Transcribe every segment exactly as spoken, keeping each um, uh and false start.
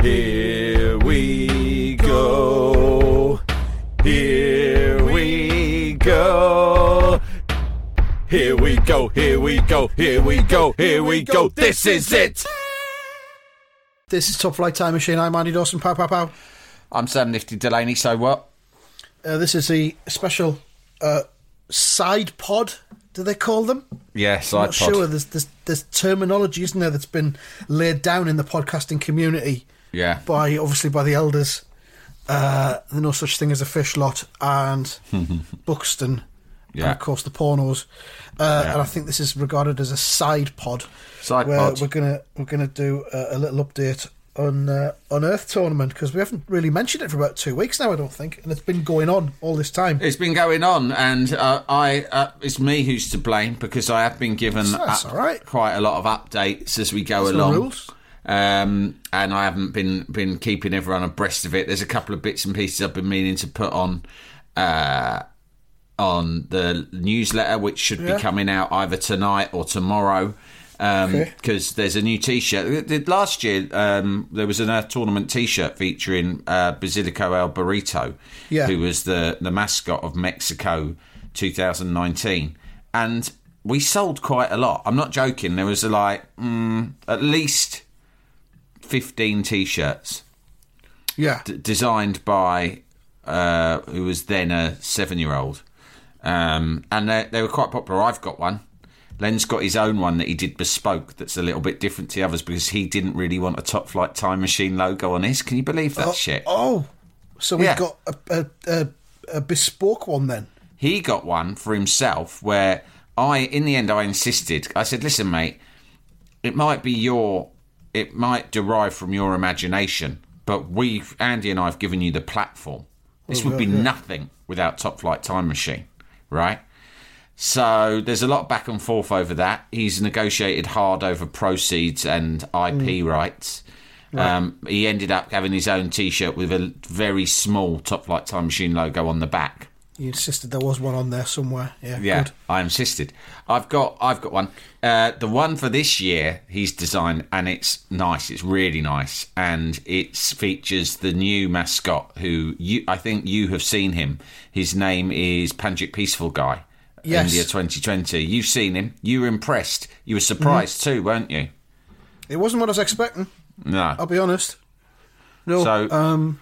Here we go. Here we go. Here we go, here we go, here we go, here we go. This is it. This is Top Flight Time Machine. I'm Andy Dawson. Pow, pow, pow. I'm Sam Nifty Delaney. So what? Uh, this is the special uh, side pod, do they call them? Yeah, side pod. I'm not sure. There's, there's, there's terminology, isn't there, that's been laid down in the podcasting community. Yeah. By, obviously, by the elders. Uh, the No Such Thing as a Fish lot and Buxton. Yeah. And, of course, the pornos. Uh, yeah. And I think this is regarded as a side pod. Side where pod. We're going we're gonna do a, a little update on uh, on Earth Tournament, because we haven't really mentioned it for about two weeks now, I don't think, and it's been going on all this time. It's been going on, and uh, I uh, it's me who's to blame, because I have been given That's up, all right. quite a lot of updates as we go That's along. The rules. Um, and I haven't been, been keeping everyone abreast of it. There's a couple of bits and pieces I've been meaning to put on uh, on the newsletter, which should yeah. be coming out either tonight or tomorrow. Because um, okay. there's a new T-shirt. Last year, um, there was an Earth Tournament T-shirt featuring uh, Basilico El Burrito, yeah. who was the, the mascot of Mexico twenty nineteen. And we sold quite a lot. I'm not joking. There was like mm, at least fifteen T-shirts yeah, d- designed by uh, who was then a seven-year-old. Um, and they, they were quite popular. I've got one. Len's got his own one that he did bespoke that's a little bit different to the others because he didn't really want a Top Flight Time Machine logo on his. Can you believe that oh, shit? Oh, so we've yeah. got a, a, a bespoke one then. He got one for himself where I, in the end, I insisted. I said, listen, mate, it might be your, it might derive from your imagination, but we, Andy and I have given you the platform. This oh, would yeah, be yeah. nothing without Top Flight Time Machine, right? So there's a lot back and forth over that. He's negotiated hard over proceeds and I P mm. rights. Right. Um, he ended up having his own T-shirt with a very small Top Flight Time Machine logo on the back. You insisted there was one on there somewhere. Yeah, yeah, good. I insisted. I've got, I've got one. Uh, the one for this year he's designed, and it's nice. It's really nice, and it features the new mascot who you, I think you have seen him. His name is Pandrick Peaceful Guy. Yes. India twenty twenty. You've seen him. You were impressed. You were surprised mm-hmm. too, weren't you? It wasn't what I was expecting. No. I'll be honest. No. So, um,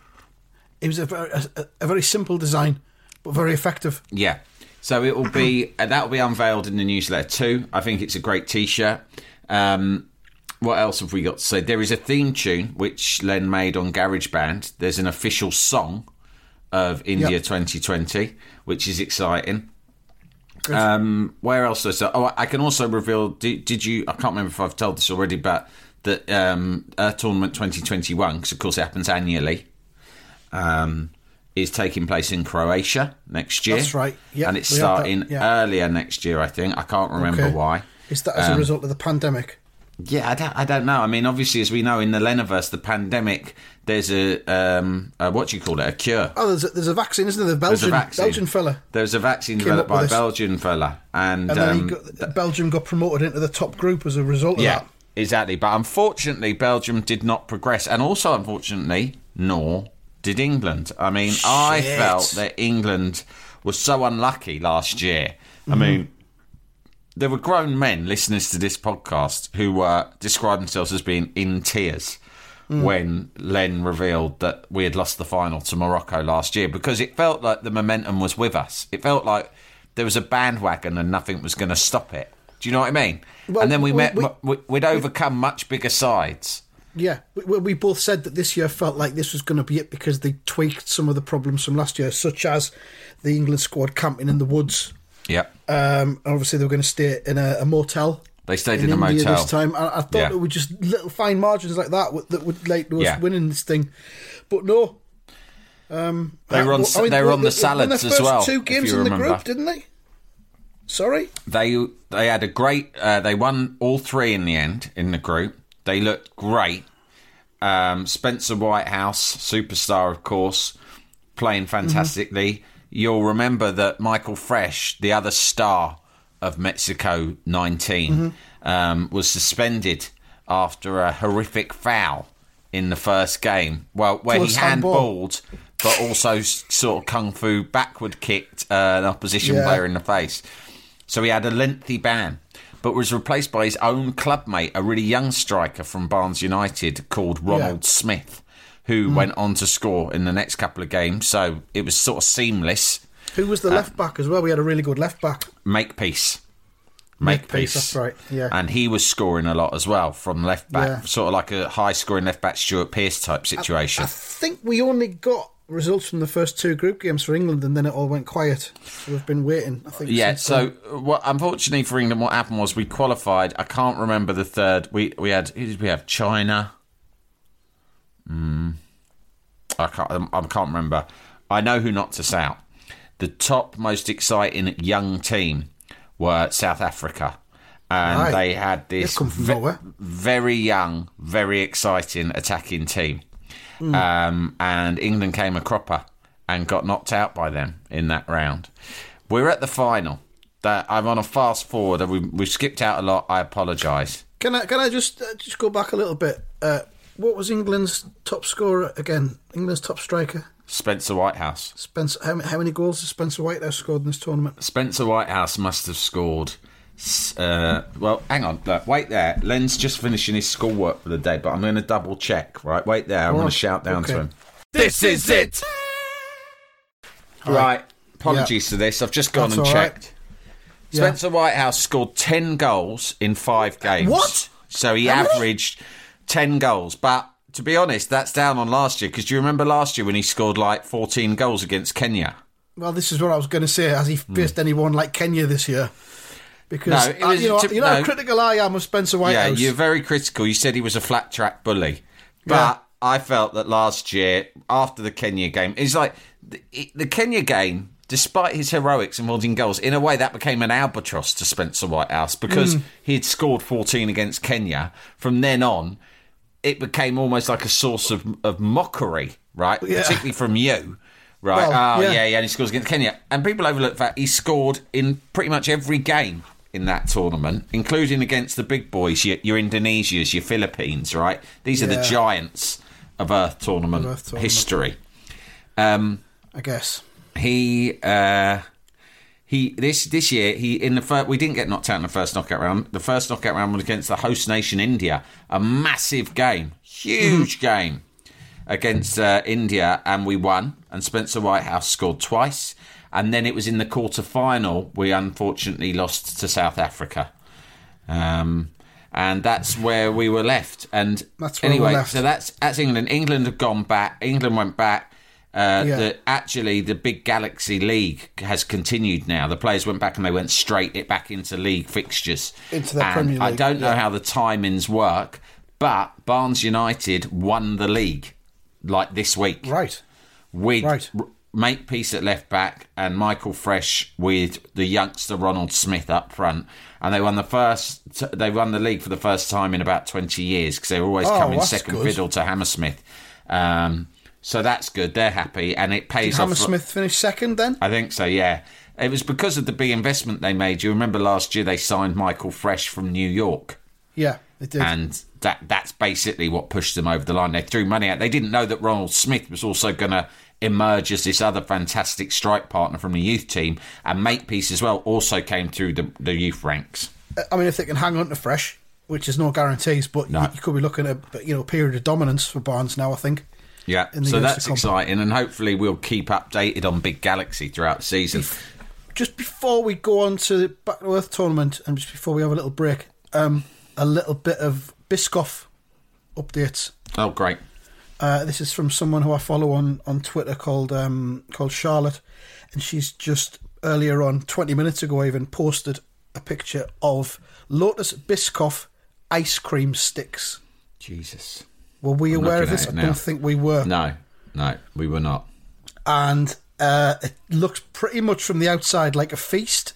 it was a very, a, a very simple design, but very effective. Yeah. So it will be, that will be unveiled in the newsletter too. I think it's a great T-shirt. Um, what else have we got to say? There is a theme tune, which Len made on GarageBand. There's an official song of India yep. twenty twenty, which is exciting. Um, where else was that? Oh, I can also reveal. Did, did you? I can't remember if I've told this already, but that um, Earth Tournament twenty twenty-one, because of course it happens annually, um, is taking place in Croatia next year. That's right. Yeah, and it's starting yeah. earlier next year. I think I can't remember okay. why. Is that as um, a result of the pandemic? Yeah, I don't, I don't know. I mean, obviously, as we know in the Leniverse, the pandemic, there's a, um, a what do you call it, a cure. Oh, there's a, there's a vaccine, isn't there? The Belgian, Belgian fella. There's a vaccine developed by a Belgian fella. And, and then um, got, Belgium got promoted into the top group as a result yeah, of that. Yeah, exactly. But unfortunately, Belgium did not progress. And also, unfortunately, nor did England. I mean, Shit. I felt that England was so unlucky last year. Mm-hmm. I mean... There were grown men, listeners to this podcast, who were described themselves as being in tears mm. when Len revealed that we had lost the final to Morocco last year, because it felt like the momentum was with us. It felt like there was a bandwagon and nothing was going to stop it. Do you know what I mean? Well, and then we, we met, we, we, we'd overcome we, much bigger sides. Yeah, we, we both said that this year felt like this was going to be it because they tweaked some of the problems from last year, such as the England squad camping in the woods. Yeah. Um, obviously, they were going to stay in a, a motel They stayed in, in a India motel this time. I, I thought yeah. it would just little fine margins like that that would like was yeah. winning this thing, but no. Um, they were on. I mean, they were on the, the salads as well. Two games in remember. the group, didn't they? Sorry, they they had a great. Uh, they won all three in the end in the group. They looked great. Um, Spencer Whitehouse, superstar, of course, playing fantastically. Mm-hmm. You'll remember that Michael Fresh, the other star of Mexico nineteen, mm-hmm. um, was suspended after a horrific foul in the first game. Well, where Plus he handballed, handball. but also sort of kung fu backward kicked uh, an opposition yeah. player in the face. So he had a lengthy ban, but was replaced by his own clubmate, a really young striker from Barnes United called Ronald yeah. Smith, who mm. went on to score in the next couple of games. So it was sort of seamless. Who was the uh, left back as well? We had a really good left back. Make Peace. Make, Make Peace. Peace. That's right. Yeah. And he was scoring a lot as well from left back, yeah. sort of like a high scoring left back Stuart Pearce type situation. I, I think we only got results from the first two group games for England, and then it all went quiet. So we've been waiting, I think. Yeah. So well, unfortunately for England, what happened was we qualified. I can't remember the third. We we had who did we have? China. Hmm. I can't. I can't remember. I know who knocked us out. The top most exciting young team were South Africa, and right. they had this ve- very young, very exciting attacking team. Mm. Um, and England came a cropper and got knocked out by them in that round. We're at the final. That I'm on a fast forward. We we skipped out a lot. I apologise. Can I can I just uh, just go back a little bit? Uh, what was England's top scorer again? England's top striker. Spencer Whitehouse. Spencer, how, how many goals has Spencer Whitehouse scored in this tournament? Spencer Whitehouse must have scored. Uh, well, hang on. Look, wait there. Len's just finishing his schoolwork for the day, but I'm going to double check. Right, wait there. I'm oh, going to shout down okay. to him. This is it. All right. right. Apologies yeah. to this. I've just gone That's and checked. Right. Yeah. Spencer Whitehouse scored ten goals in five games. What? So he how averaged many? ten goals, but. To be honest, that's down on last year, because do you remember last year when he scored like fourteen goals against Kenya? Well, this is what I was going to say. Has he faced mm. anyone like Kenya this year? Because no, it was, uh, you know, t- you know no. how critical I am of Spencer Whitehouse. Yeah, you're very critical. You said he was a flat track bully, but yeah. I felt that last year after the Kenya game, it's like the, the Kenya game. Despite his heroics involved in goals, in a way that became an albatross to Spencer Whitehouse because mm. he'd scored fourteen against Kenya. From then on. It became almost like a source of, of mockery, right? Yeah. Particularly from you, right? Well, oh, yeah, yeah, yeah, and he scores against Kenya. And people overlook that he scored in pretty much every game in that tournament, including against the big boys, your, your Indonesias, your Philippines, right? These yeah. are the giants of Earth Tournament, of Earth tournament. history. Um, I guess. He... Uh, He this this year he in the first, we didn't get knocked out in the first knockout round. The first knockout round was against the host nation India, a massive game, huge game against uh, India, and we won. And Spencer Whitehouse scored twice, and then it was in the quarter final we unfortunately lost to South Africa, um, and that's where we were left. And that's where anyway, we left. so that's that's England. England have gone back. England went back. Uh, yeah. that actually the big Galaxy League has continued now. The players went back and they went straight it back into league fixtures. Into the and Premier League. I don't know yeah. how the timings work, but Barnes United won the league like this week. Right. With right. Make Peace at left back and Michael Fresh with the youngster Ronald Smith up front. And they won the first. They won the league for the first time in about twenty years because they were always oh, coming second good. fiddle to Hammersmith. Um So that's good. They're happy, and it pays Did off. Did Hammersmith finish second then? I think so, yeah. It was because of the big investment they made. You remember last year they signed Michael Fresh from New York. Yeah, they did. And that that's basically what pushed them over the line. They threw money out. They didn't know that Ronald Smith was also going to emerge as this other fantastic strike partner from the youth team, and Make Peace as well also came through the, the youth ranks. I mean, if they can hang on to Fresh, which is no guarantees, but no. you, you could be looking at you know a period of dominance for Barnes now, I think. Yeah, so that's exciting, and hopefully we'll keep updated on Big Galaxy throughout the season. Just before we go on to the Back to Earth tournament, and just before we have a little break, um, a little bit of Biscoff updates. Oh, great. Uh, this is from someone who I follow on, on Twitter called um, called Charlotte, and she's just earlier on, twenty minutes ago even, posted a picture of Lotus Biscoff ice cream sticks. Jesus. Were we I'm aware of this? I now. don't think we were. No, no, we were not. And uh, it looks pretty much from the outside like a feast.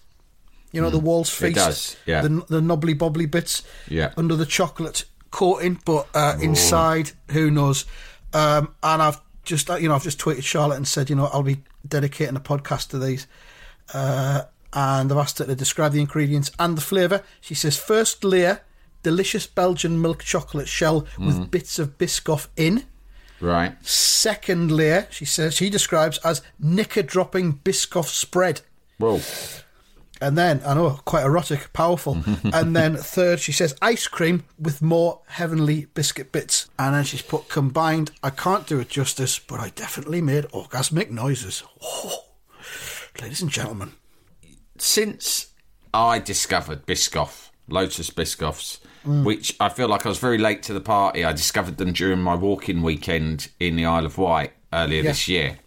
You know, mm. the walls feast. It does, yeah. The, the knobbly-bobbly bits yeah. under the chocolate coating, but uh, inside, who knows. Um, and I've just, you know, I've just tweeted Charlotte and said, you know, I'll be dedicating a podcast to these. Uh, and I've asked her to describe the ingredients and the flavour. She says, first layer, delicious Belgian milk chocolate shell with mm. bits of Biscoff in. Right. Second layer, she says, she describes as knicker-dropping Biscoff spread. Whoa. And then, I know, quite erotic, powerful. And then third, she says, ice cream with more heavenly biscuit bits. And then she's put combined, I can't do it justice, but I definitely made orgasmic noises. Oh, ladies and gentlemen. Since I discovered Biscoff, Lotus Biscoffs, mm. which I feel like I was very late to the party. I discovered them during my walking weekend in the Isle of Wight earlier yeah. this year.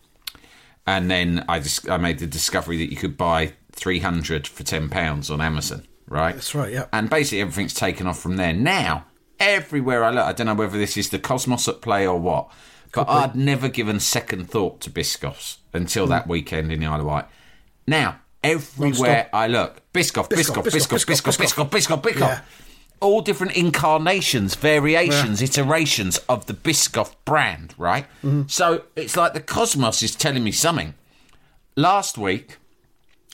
And then I just, I made the discovery that you could buy three hundred for ten pounds on Amazon, right? That's right, yeah. And basically everything's taken off from there. Now, everywhere I look, I don't know whether this is the cosmos at play or what, but Probably. I'd never given second thought to Biscoffs until mm. that weekend in the Isle of Wight. Now, everywhere I look, Biscoff, Biscoff, Biscoff, Biscoff, Biscoff, Biscoff, Biscoff. All different incarnations, variations, iterations of the Biscoff brand, right? So it's like the cosmos is telling me something. Last week,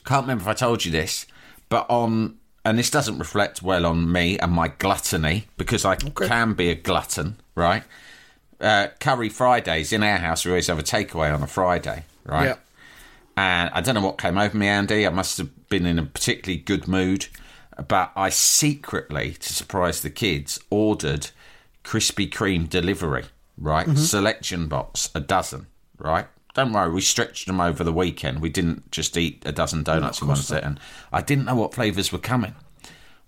can't remember if I told you this, but on, and this doesn't reflect well on me and my gluttony, because I can be a glutton, right? Curry Fridays, in our house, we always have a takeaway on a Friday, right? And I don't know what came over me, Andy. I must have been in a particularly good mood. But I secretly, to surprise the kids, ordered Krispy Kreme delivery, right? Mm-hmm. Selection box, a dozen, right? Don't worry, we stretched them over the weekend. We didn't just eat a dozen donuts in one set. And I didn't know what flavours were coming.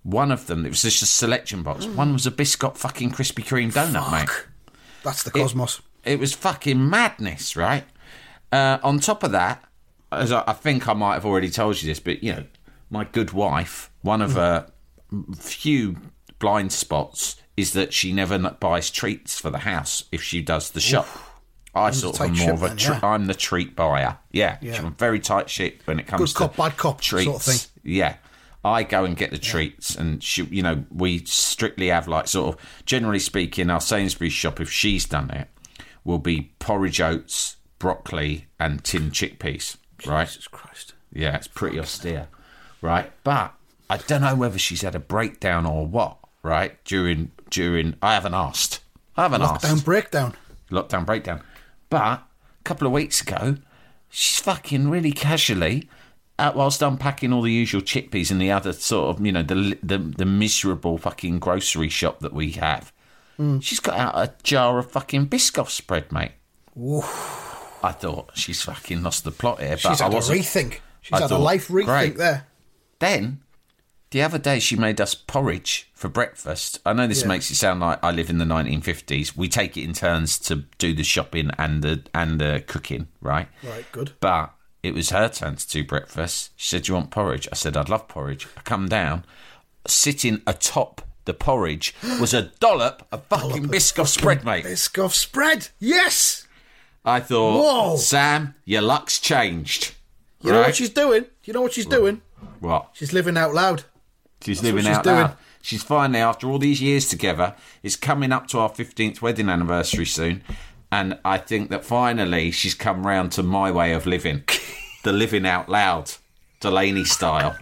One of them, it was just a selection box. Mm. One was a Biscoff fucking Krispy Kreme donut, Fuck. mate. That's the cosmos. It, it was fucking madness, right? Uh, on top of that, as I, I think I might have already told you this, but, you know, my good wife, one of her few blind spots is that she never buys treats for the house if she does the shop. Oof. I I'm sort of am more of a... Tre- yeah. I'm the treat buyer. Yeah. yeah. So I'm very tight shit when it comes good to... Good cop, bad cop treats. Sort of thing. Yeah. I go and get the yeah. treats and, she, you know, we strictly have, like, sort of... Generally speaking, our Sainsbury's shop, if she's done it, will be porridge oats, broccoli and tinned chickpeas. Right? Jesus Christ. Yeah, it's pretty Fuck. austere. Right? But I don't know whether she's had a breakdown or what, right? During, during, I haven't asked. I haven't Lockdown asked. Lockdown breakdown. Lockdown breakdown. But a couple of weeks ago, she's fucking really casually, uh, whilst unpacking all the usual chickpeas in the other sort of, you know, the the, the miserable fucking grocery shop that we have, mm. she's got out a jar of fucking Biscoff spread, mate. Oof. I thought, she's fucking lost the plot here. But she's had I a rethink. She's I had thought, a life rethink great. there. Then, the other day she made us porridge for breakfast. I know this yeah. makes it sound like I live in the nineteen fifties. We take it in turns to do the shopping and the and the cooking, right? Right, good. But it was her turn to do breakfast. She said, do you want porridge? I said, I'd love porridge. I come down, sitting atop the porridge was a dollop of fucking Biscoff spread, mate. Biscoff spread, yes! I thought, Whoa. Sam, your luck's changed. You right? know what she's doing? You know what she's what? doing? What? She's living out loud. She's That's living out she's loud. Doing. She's finally, after all these years together, it's coming up to our fifteenth wedding anniversary soon, and I think that finally she's come round to my way of living. The living out loud, Delaney style.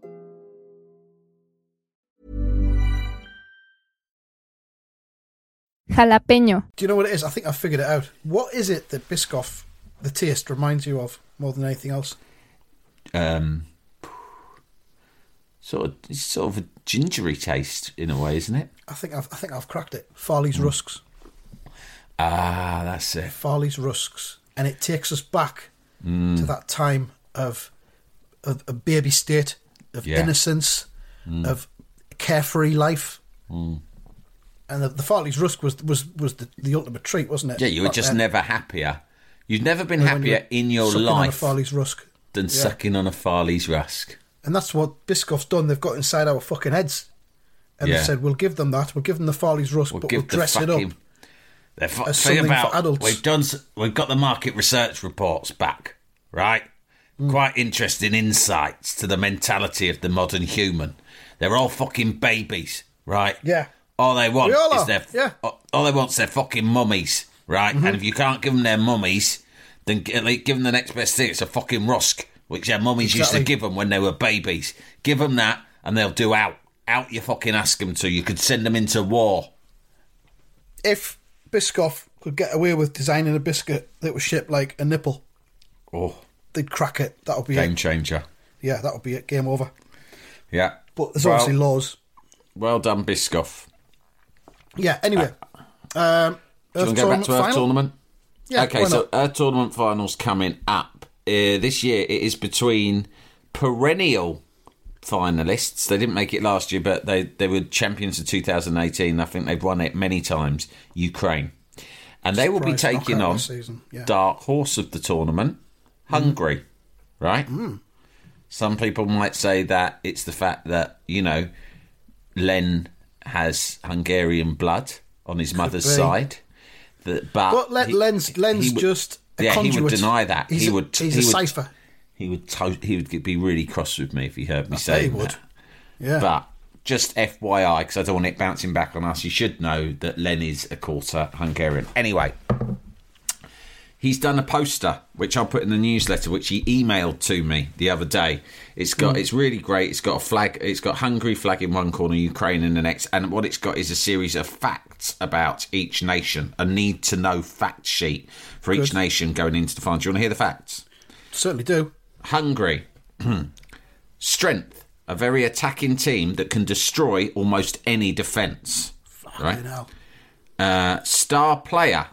Jalapeño. Do you know what it is? I think I figured it out. What is it that Biscoff, the taste, reminds you of more than anything else? Um... Sort of, it's sort of a gingery taste in a way, isn't it? I think I've, I think I've cracked it. Farley's mm. Rusks. Ah, that's it. Farley's Rusks, and it takes us back mm. to that time of of a baby state, of yeah. innocence, mm. of carefree life. Mm. And the, the Farley's Rusk was was was the, the ultimate treat, wasn't it? Yeah, you were back just then. Never happier. You've never been and happier in your life Farley's Rusk. than yeah. sucking on a Farley's Rusk. And that's what Biscoff's done. They've got inside our fucking heads. And yeah. they said, we'll give them that. We'll give them the Farley's Rusk, we'll but we'll dress fucking, it up. They're fu- as something about, for adults. We've, done, we've got the market research reports back, right? Mm. Quite interesting insights to the mentality of the modern human. They're all fucking babies, right? Yeah. All they want all is their, yeah. all they want's their fucking mummies, right? Mm-hmm. And if you can't give them their mummies, then give them the next best thing. It's a fucking rusk. Which their mummies exactly. used to give them when they were babies. Give them that and they'll do out. Out you fucking ask them to. You could send them into war. If Biscoff could get away with designing a biscuit that was shaped like a nipple, oh, they'd crack it. That would be Game it. Game changer. Yeah, that would be it. Game over. Yeah. But there's well, obviously laws. Well done, Biscoff. Yeah, anyway. Uh, um, do you want to go back to Earth final? Tournament? Yeah, okay, so Earth Tournament finals coming up. Uh, this year it is between perennial finalists. They didn't make it last year, but they, they were champions of two thousand eighteen. I think they've won it many times. Ukraine. And they will be taking on yeah. dark horse of the tournament, Hungary, mm. right? Mm. Some people might say that it's the fact that, you know, Len has Hungarian blood on his Could mother's be. side. That, but but let, he, Len's, Len's he would, just a yeah, conduit. He would deny that. He's he a, would. He's he a would, cipher. He would. To- he would be really cross with me if he heard me say that. Would. Yeah. But just F Y I, because I don't want it bouncing back on us. You should know that Len is a quarter Hungarian. Anyway, he's done a poster which I'll put in the newsletter, which he emailed to me the other day. It's got. Mm. It's really great. It's got a flag. It's got Hungary flag in one corner, Ukraine in the next, and what it's got is a series of facts about each nation, a need to know fact sheet for each Good. nation going into the final. Do you want to hear the facts? Certainly do. Hungary. Strength. A very attacking team that can destroy almost any defence. Fucking right? hell. Uh, star player.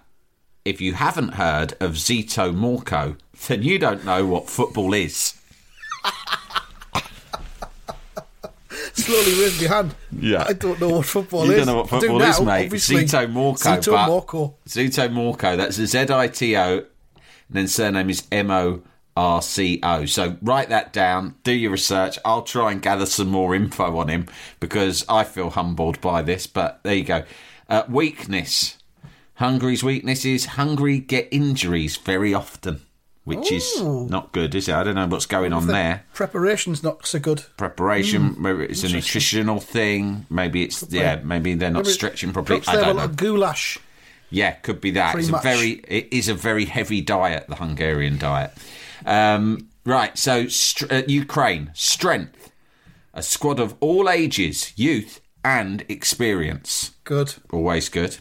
If you haven't heard of Zito Morco, then you don't know what football is. Slowly raised my hand. Yeah. I don't know what football you is. You don't know what football is, now, mate. Obviously. Zito Morco. Zito Morco. Zito Morco. That's a Z I T O, and then surname is M O R C O. So write that down. Do your research. I'll try and gather some more info on him because I feel humbled by this, but there you go. Uh, weakness. Hungary's weakness is Hungary get injuries very often. Which Ooh. is not good, is it? I don't know what's going on there. Preparation's not so good. Preparation, mm, maybe it's a nutritional thing. Maybe it's could yeah. Be. Maybe they're not maybe stretching properly. I don't know. Like goulash. Yeah, could be that. Pretty it's much. a very. It is a very heavy diet, the Hungarian diet. Um, right. So st- uh, Ukraine strength, a squad of all ages, youth, and experience. Good. Always good.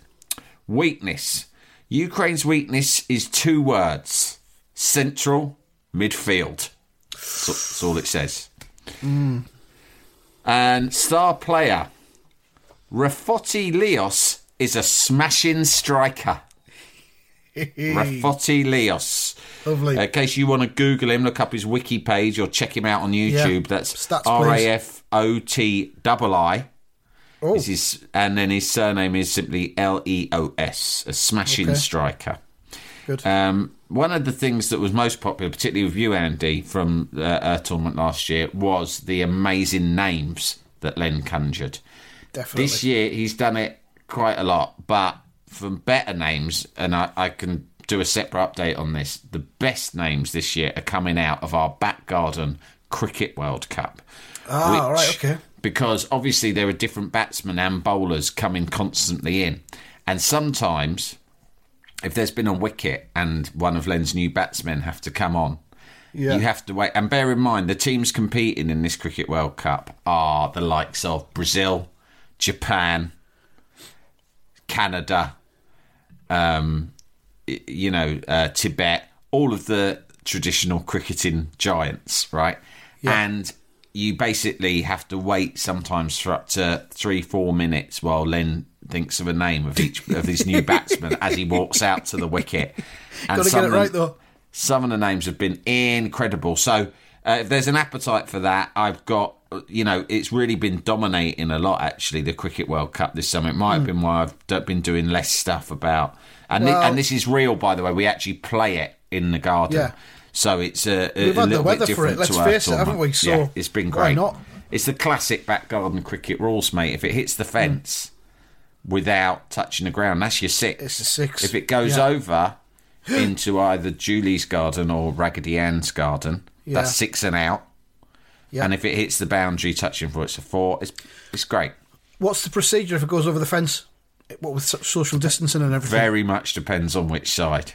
Weakness. Ukraine's weakness is two words. Central midfield. That's, that's all it says. Mm. And star player, Rafoti Leos is a smashing striker. Rafoti Leos. Lovely. Uh, in case you want to Google him, look up his wiki page or check him out on YouTube. Yeah. That's R A F O T I I. Oh. Is his, and then his surname is simply L E O S, a smashing okay. striker. Good. Um, one of the things that was most popular, particularly with you, Andy, from uh, our tournament last year, was the amazing names that Len conjured. Definitely. This year, he's done it quite a lot, but from better names, and I, I can do a separate update on this, the best names this year are coming out of our back garden Cricket World Cup. Ah, all right, okay. Because obviously there are different batsmen and bowlers coming constantly in, and sometimes... if there's been a wicket and one of Len's new batsmen have to come on, yeah. you have to wait. And bear in mind, the teams competing in this Cricket World Cup are the likes of Brazil, Japan, Canada, um, you know, uh, Tibet, all of the traditional cricketing giants, right? Yeah. And you basically have to wait sometimes for up to three, four minutes while Len... thinks of a name of each of these new batsmen as he walks out to the wicket. And Gotta get it right, though. Some of the names have been incredible. So uh, if there's an appetite for that, I've got, you know, it's really been dominating a lot, actually, the Cricket World Cup this summer. It might have mm. been why I've been doing less stuff about... And, well, thi- and this is real, by the way. We actually play it in the garden. Yeah. So it's a, a, We've a had little the weather bit different for it. Let's face it, haven't we? So yeah, it's been great. Why not? It's the classic back garden cricket rules, mate. If it hits the fence... Mm. without touching the ground. That's your six. It's a six. If it goes yeah. over into either Julie's garden or Raggedy Ann's garden, yeah. that's six and out. Yeah. And if it hits the boundary touching for it, it's a four. It's it's great. What's the procedure if it goes over the fence? What with social distancing and everything? Very much depends on which side.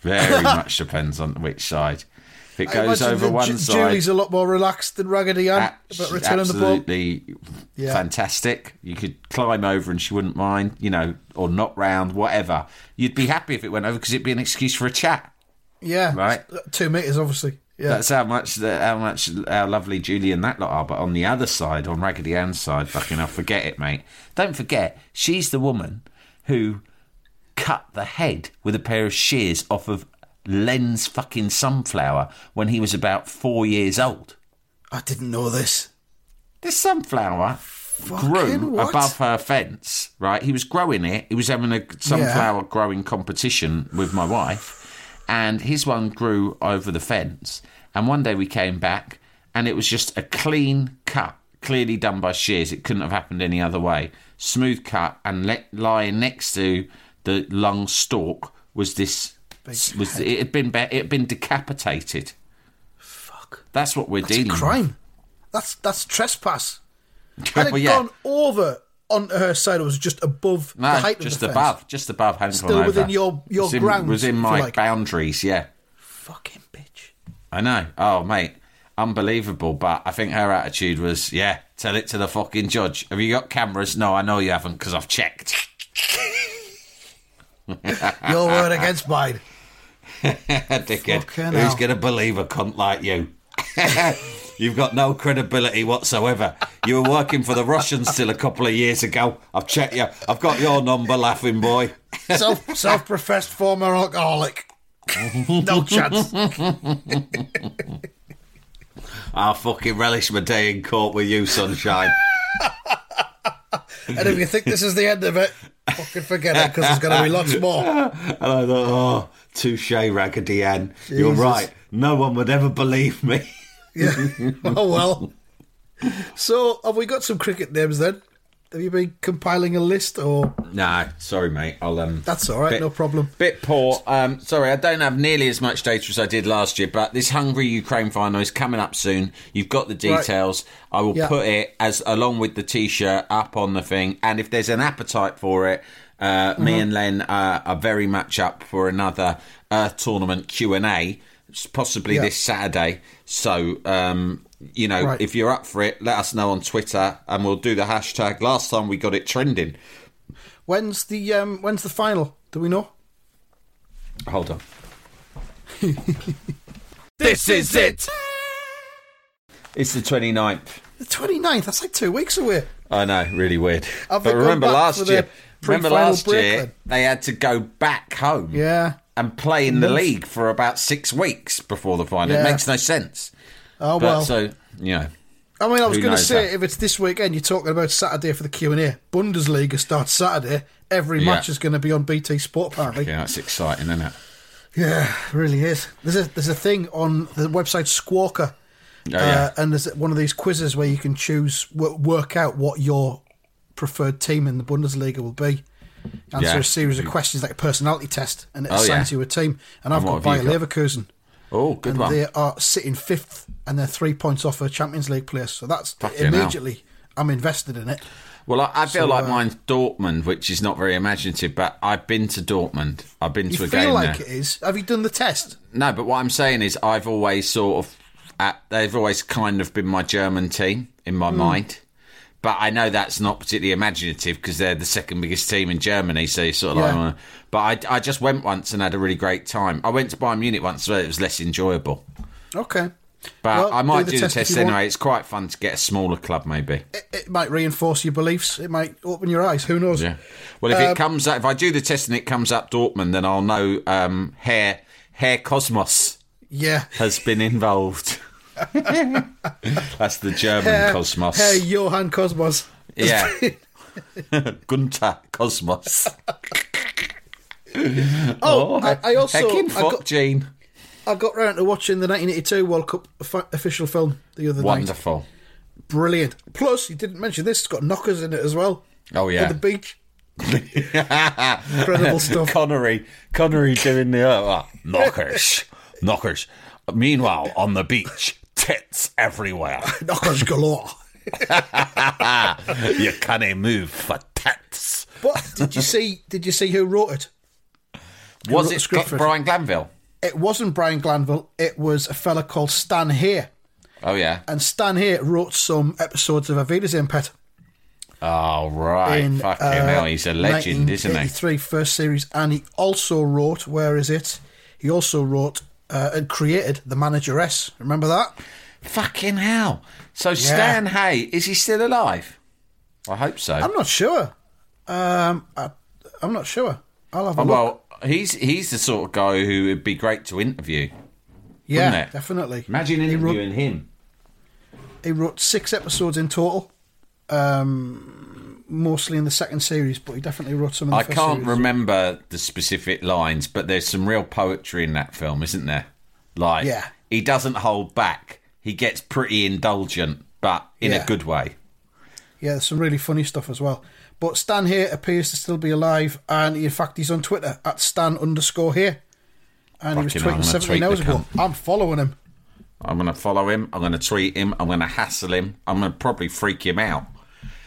Very much depends on which side. If it goes over one J- side... Julie's a lot more relaxed than Raggedy Ann about returning the ball. Absolutely fantastic. Yeah. You could climb over and she wouldn't mind, you know, or not round, whatever. You'd be happy if it went over because it'd be an excuse for a chat. Yeah. Right? Two metres, obviously. Yeah. That's how much, the, how much, how lovely Julie and that lot are. But on the other side, on Raggedy Ann's side, fucking hell, forget it, mate. Don't forget, she's the woman who cut the head with a pair of shears off of Len's fucking sunflower when he was about four years old. I didn't know this. This sunflower fucking grew what? above her fence, right? He was growing it. He was having a sunflower yeah. growing competition with my wife, and his one grew over the fence. And one day we came back, and it was just a clean cut, clearly done by shears. It couldn't have happened any other way. Smooth cut, and le- lying next to the lung stalk was this was it had been it had been decapitated. Fuck. That's what we're that's dealing. That's a crime. With. That's that's trespass. Had it well, yeah. gone over onto her side, it was just above no, the height of the fence. Just above, just above. Hadn't Still gone within over. your your was in, grounds. Was in my like, boundaries. Yeah. Fucking bitch. I know. Oh, mate. Unbelievable, but I think her attitude was, yeah, tell it to the fucking judge. Have you got cameras? No, I know you haven't because I've checked. Your word against mine. Dickhead. Fucking Who's going to believe a cunt like you? You've got no credibility whatsoever. You were working for the Russians till a couple of years ago. I've checked you. I've got your number, laughing boy. Self, self-professed former alcoholic. No chance. I'll fucking relish my day in court with you, sunshine. And if you think this is the end of it, fucking forget it, because there's going to be lots more. And I thought, oh, touche, Raggedy Ann. Jesus. You're right. No one would ever believe me. Yeah. Oh, well. So, have we got some cricket names, then? Have you been compiling a list, or...? No, sorry, mate. I'll um. That's all right, bit, no problem. Bit poor. Um, sorry, I don't have nearly as much data as I did last year, but this Hungary Ukraine final is coming up soon. You've got the details. Right. I will yeah. put it, as along with the T-shirt, up on the thing. And if there's an appetite for it, uh, mm-hmm. me and Len uh, are very much up for another uh, tournament Q and A, possibly yeah. this Saturday. So... Um, You know, right. if you're up for it, let us know on Twitter, and we'll do the hashtag. Last time we got it trending. When's the um, when's the final? Do we know? Hold on. This is it. It's the twenty-ninth. The twenty-ninth. That's like two weeks away. I know, really weird. But remember last year? Remember last year they had to go back home. Yeah. And play in the league for about six weeks before the final. Yeah. It makes no sense. Oh, but, well. So, you know. I mean, I was going to say, that? if it's this weekend, you're talking about Saturday for the Q and A. Bundesliga starts Saturday. Every yeah. match is going to be on B T Sport, apparently. Yeah, that's exciting, isn't it? Yeah, it really is. There's a, there's a thing on the website Squawker, oh, yeah. uh, and there's one of these quizzes where you can choose, work out what your preferred team in the Bundesliga will be. Answer yeah. a series of questions, like a personality test, and it oh, assigns yeah. you a team. And I've and got Bayer Leverkusen. Oh, good and one. They are sitting fifth, and they're three points off a Champions League place. So that's Fucking immediately, hell. I'm invested in it. Well, I, I feel so, like uh, mine's Dortmund, which is not very imaginative, but I've been to Dortmund. I've been to a game like there. You feel like it is? Have you done the test? No, but what I'm saying is I've always sort of, at, they've always kind of been my German team in my mm. mind. But I know that's not particularly imaginative because they're the second biggest team in Germany. So you sort of yeah. like, but I, I just went once and had a really great time. I went to Bayern Munich once, so it was less enjoyable. Okay. But well, I might do the, do the test, test anyway. Want. It's quite fun to get a smaller club, maybe. It, it might reinforce your beliefs. It might open your eyes. Who knows? Yeah. Well, if um, it comes up, if I do the test and it comes up Dortmund, then I'll know um, Herr, Herr Cosmos yeah. has been involved. That's the German Herr, Cosmos. Hey, Johann Cosmos. Yeah. Gunther Cosmos. oh, oh, I, I also. Heckin' fuck, Gene. I got round to watching the nineteen eighty-two World Cup official film the other Wonderful. night. Wonderful. Brilliant. Plus, you didn't mention this, it's got knockers in it as well. Oh, yeah. At the beach. Incredible stuff. Connery. Connery doing the. Uh, knockers. Knockers. Meanwhile, on the beach, tits everywhere. Knockers galore. You can't move for tits. But did you see? Did you see who wrote it? Who was wrote it Brian Glanville? It wasn't Brian Glanville. It was a fella called Stan Hay. Oh yeah. And Stan Hay wrote some episodes of A Wiedersehen Pet. Oh right, in, fucking uh, hell, he's a legend, isn't he? nineteen eighty-three first series, and he also wrote. Where is it? He also wrote. Uh, and created The Manageress. Remember that? Fucking hell. So yeah. Stan Hay, is he still alive? I hope so. I'm not sure. Um, I, I'm not sure. I'll have a oh, look. Well, he's he's the sort of guy who would be great to interview. Yeah, definitely. Imagine interviewing he wrote, him. He wrote six episodes in total, um, mostly in the second series, but he definitely wrote some in the I first can't series. Remember the specific lines, but there's some real poetry in that film, isn't there? Like, yeah. he doesn't hold back. He gets pretty indulgent, but in yeah. a good way. yeah, there's some really funny stuff as well. But Stan Hay appears to still be alive, and in fact, he's on Twitter at Stan underscore Hay. And Fucking he was tweeting seventeen hours ago. I'm following him. I'm going to follow him. I'm going to tweet him. I'm going to hassle him. I'm going to probably freak him out.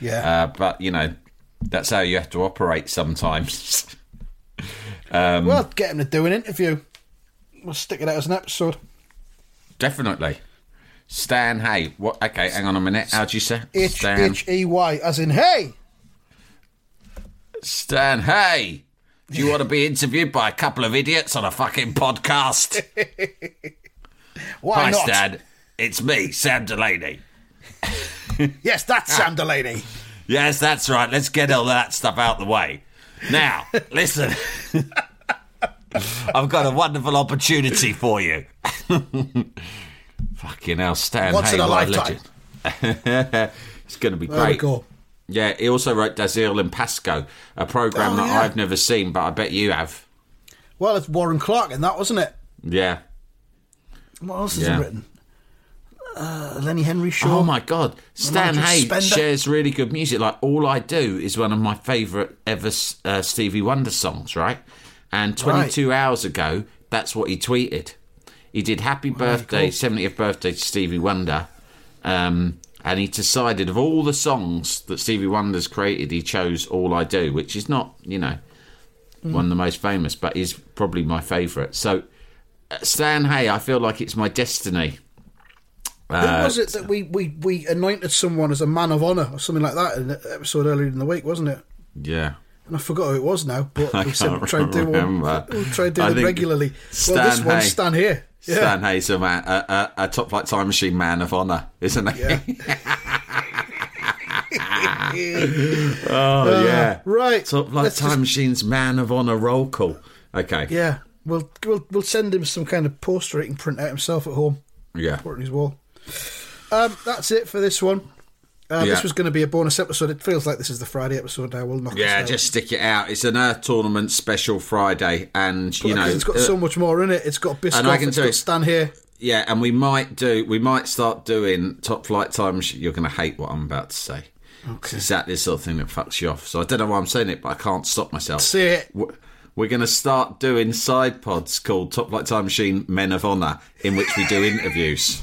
Yeah. Uh, but, you know, that's how you have to operate sometimes. um, well, get him to do an interview. We'll stick it out as an episode. Definitely. Stan Hay. What? Okay, hang on a minute. How'd you say? H H E Y, as in hey! Stan Hay! Do you want to be interviewed by a couple of idiots on a fucking podcast? Why Hi, not? Stan. It's me, Sam Delaney. Yes, that's ah. Sam Delaney. Yes, that's right. Let's get all that stuff out the way. Now, listen. I've got a wonderful opportunity for you. Fucking hell, Stan. Once hey, in a lifetime. It's going to be there great. We go. Yeah, he also wrote Dalziel and Pascoe, a programme oh, that yeah. I've never seen, but I bet you have. Well, it's Warren Clark in that, wasn't it? Yeah. What else yeah. has he written? Uh, Lenny Henry Shaw. Oh, my God. Stan Hay shares really good music. Like, All I Do is one of my favourite ever uh, Stevie Wonder songs, right? And twenty-two right. hours ago, that's what he tweeted. He did happy oh, birthday, cool. seventieth birthday to Stevie Wonder. Um... And he decided of all the songs that Stevie Wonder's created, he chose All I Do, which is not, you know, mm. one of the most famous, but is probably my favourite. So, Stan Hay, I feel like it's my destiny. Who uh, was it that we, we, we anointed someone as a man of honour or something like that in an episode earlier in the week, wasn't it? Yeah. And I forgot who it was now, but I we said we'll try and do one, we'll try and do them regularly. Stan well, this Hay. one's Stan Hay. Yeah. Stan Hay's a, man, a, a, a Top Flight Time Machine man of honour, isn't he? Yeah. oh, uh, yeah. Right. Top Flight Let's Time just... Machine's man of honour roll call. Okay. Yeah. We'll, we'll we'll send him some kind of poster he can print out himself at home. Yeah. Put it on his wall. Um, that's it for this one. Uh, yeah. This was going to be a bonus episode. It feels like this is the Friday episode now. We'll knock yeah, just stick it out. It's an Earth Tournament special Friday, and but you know it's got uh, so much more in it. It's got Biscoff. And I can it's got Stan Hay. Yeah, and we might do. We might start doing Top Flight Time. You're going to hate what I'm about to say. Okay. It's exactly the sort of thing that fucks you off. So I don't know why I'm saying it, but I can't stop myself. See it. We're going to start doing side pods called Top Flight Time Machine Men of Honor, in which we do interviews.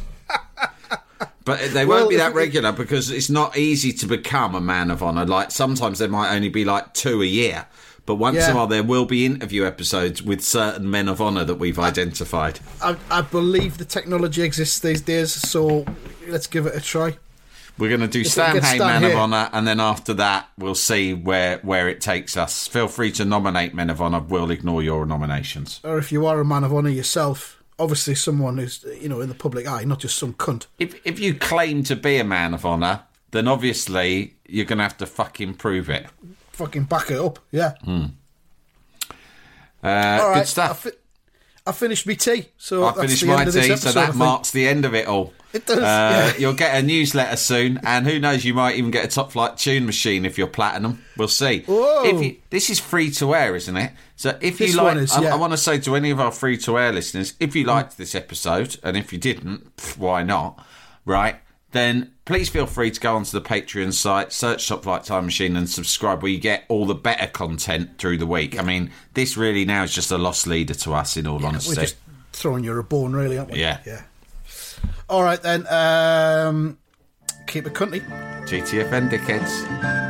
But they won't well, be that regular because it's not easy to become a man of honour. Like, sometimes there might only be, like, two a year. But once yeah. in a while, there will be interview episodes with certain men of honour that we've I, identified. I, I believe the technology exists these days, so let's give it a try. We're going to do Stan Hay, Man of Honour, and then after that, we'll see where, where it takes us. Feel free to nominate men of honour. We'll ignore your nominations. Or if you are a man of honour yourself... Obviously, someone who's, you know, in the public eye, not just some cunt. If if you claim to be a man of honour, then obviously you're going to have to fucking prove it. Fucking back it up, yeah. Mm. Uh, right, good stuff. I, fi- I finished my tea, so I that's finished the my end of tea, episode, so that marks the end of it all. It does. Uh, yeah. You'll get a newsletter soon, and who knows, you might even get a Top Flight Tune Machine if you're platinum. We'll see. If you, this is free to air, isn't it? So if this you like, is, yeah. I, I want to say to any of our free to air listeners, if you liked this episode, and if you didn't, pff, why not? Right? Then please feel free to go onto the Patreon site, search Top Flight Time Machine, and subscribe, where you get all the better content through the week. I mean, this really now is just a lost leader to us, in all yeah, honesty. We're just throwing you a bone, really, aren't we? Yeah. Yeah. All right, then. Um, keep it country. G T F N, dickheads.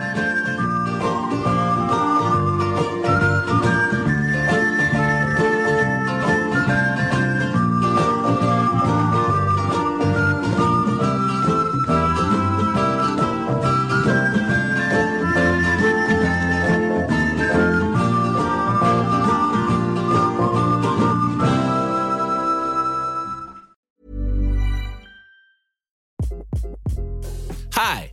Hi,